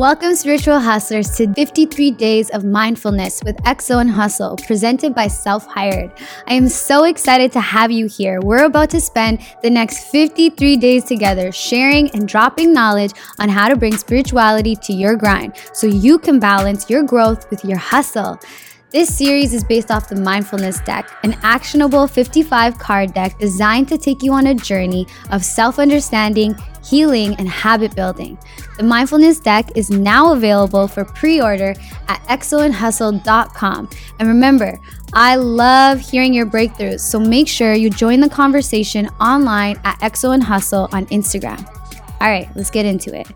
Welcome spiritual hustlers to 53 days of mindfulness with XO and Hustle, presented by Self Hired. I am so excited to have you here. We're about to spend the next 53 days together sharing and dropping knowledge on how to bring spirituality to your grind so you can balance your growth with your hustle. This series is based off the Mindfulness Deck, an actionable 55-card deck designed to take you on a journey of self-understanding, healing, and habit building. The Mindfulness Deck is now available for pre-order at xoandhustle.com. And remember, I love hearing your breakthroughs, so make sure you join the conversation online at xoandhustle on Instagram. All right, let's get into it.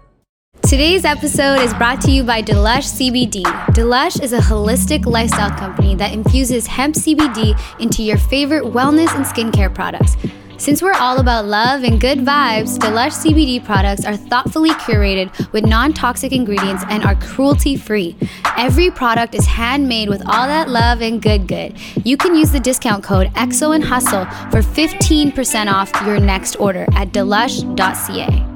Today's episode is brought to you by Delush CBD. Delush is a holistic lifestyle company that infuses hemp CBD into your favorite wellness and skincare products. Since we're all about love and good vibes, Delush CBD products are thoughtfully curated with non-toxic ingredients and are cruelty-free. Every product is handmade with all that love and good. You can use the discount code XO and Hustle for 15% off your next order at delush.ca.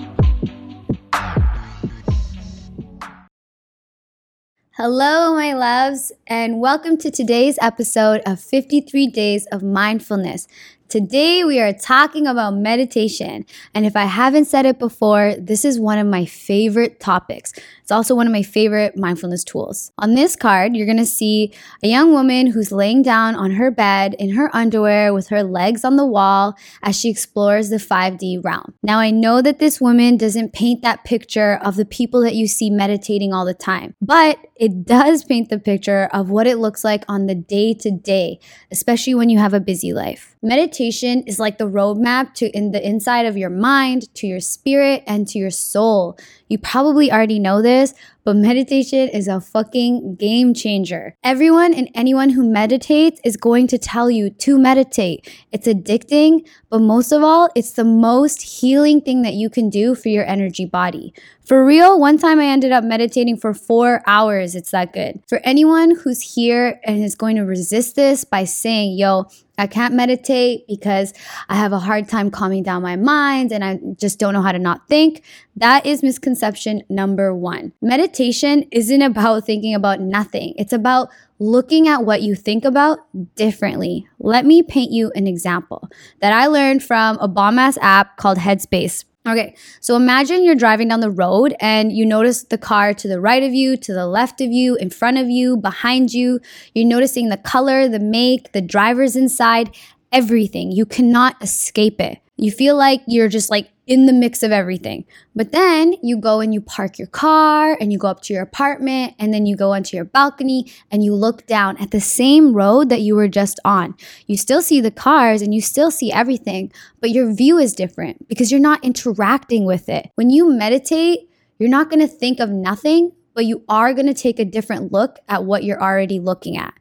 Hello, my loves, and welcome to today's episode of 53 Days of Mindfulness. Today, we are talking about meditation. And if I haven't said it before, this is one of my favorite topics. It's also one of my favorite mindfulness tools. On this card, you're gonna see a young woman who's laying down on her bed in her underwear with her legs on the wall as she explores the 5D realm. Now, I know that this woman doesn't paint that picture of the people that you see meditating all the time, but it does paint the picture of what it looks like on the day-to-day, especially when you have a busy life. Meditation is like the roadmap to the inside of your mind, to your spirit, and to your soul. You probably already know this, but meditation is a fucking game changer. Everyone and anyone who meditates is going to tell you to meditate. It's addicting, but most of all, it's the most healing thing that you can do for your energy body. For real, one time I ended up meditating for 4 hours. It's that good. For anyone who's here and is going to resist this by saying, yo, I can't meditate because I have a hard time calming down my mind and I just don't know how to not think, that is misconception number one. Meditation isn't about thinking about nothing. It's about looking at what you think about differently. Let me paint you an example that I learned from a bomb-ass app called Headspace. Okay, so imagine you're driving down the road and you notice the car to the right of you, to the left of you, in front of you, behind you. You're noticing the color, the make, the drivers inside, everything. You cannot escape it. You feel like you're just like in the mix of everything. But then you go and you park your car and you go up to your apartment and then you go onto your balcony and you look down at the same road that you were just on. You still see the cars and you still see everything, but your view is different because you're not interacting with it. When you meditate, you're not gonna think of nothing, but you are gonna take a different look at what you're already looking at.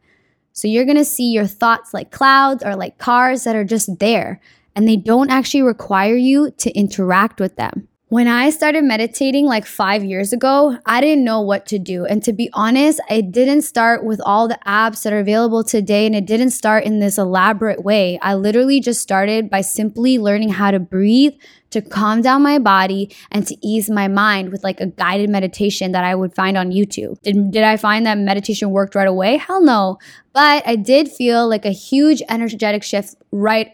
So you're gonna see your thoughts like clouds or like cars that are just there, and they don't actually require you to interact with them. When I started meditating like 5 years ago, I didn't know what to do. And to be honest, I didn't start with all the apps that are available today, and it didn't start in this elaborate way. I literally just started by simply learning how to breathe, to calm down my body, and to ease my mind with like a guided meditation that I would find on YouTube. Did I find that meditation worked right away? Hell no. But I did feel like a huge energetic shift right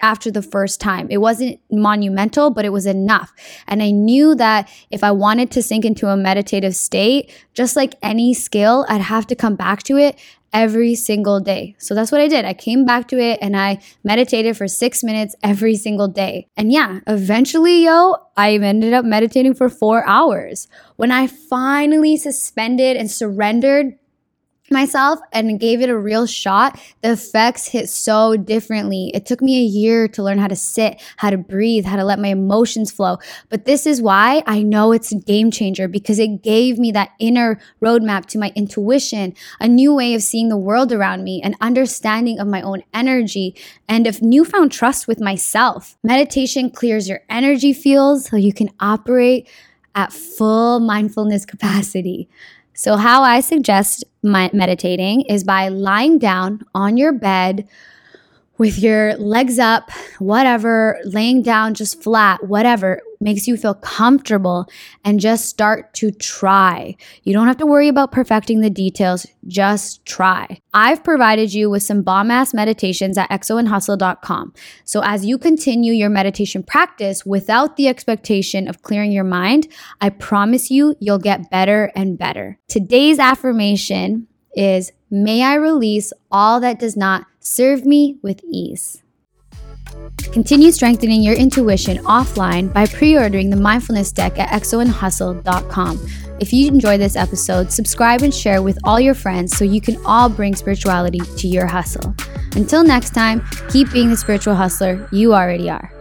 after the first time. It wasn't monumental, but it was enough. And I knew that if I wanted to sink into a meditative state, just like any skill, I'd have to come back to it every single day. So that's what I did. I came back to it and I meditated for 6 minutes every single day. And yeah, eventually, I ended up meditating for 4 hours. When I finally suspended and surrendered myself and gave it a real shot, the effects hit so differently. It took me a year to learn how to sit, how to breathe, how to let my emotions flow. But this is why I know it's a game changer, because it gave me that inner roadmap to my intuition, a new way of seeing the world around me, an understanding of my own energy, and a newfound trust with myself. Meditation clears your energy fields so you can operate at full mindfulness capacity. So how I suggest meditating is by lying down on your bed with your legs up, whatever, laying down, just flat, whatever makes you feel comfortable, and just start to try. You don't have to worry about perfecting the details, just try. I've provided you with some bomb-ass meditations at xoandhustle.com. So as you continue your meditation practice without the expectation of clearing your mind, I promise you, you'll get better and better. Today's affirmation is, may I release all that does not serve me with ease. Continue strengthening your intuition offline by pre-ordering the Mindfulness Deck at xoandhustle.com. If you enjoyed this episode, subscribe and share with all your friends so you can all bring spirituality to your hustle. Until next time, keep being the spiritual hustler you already are.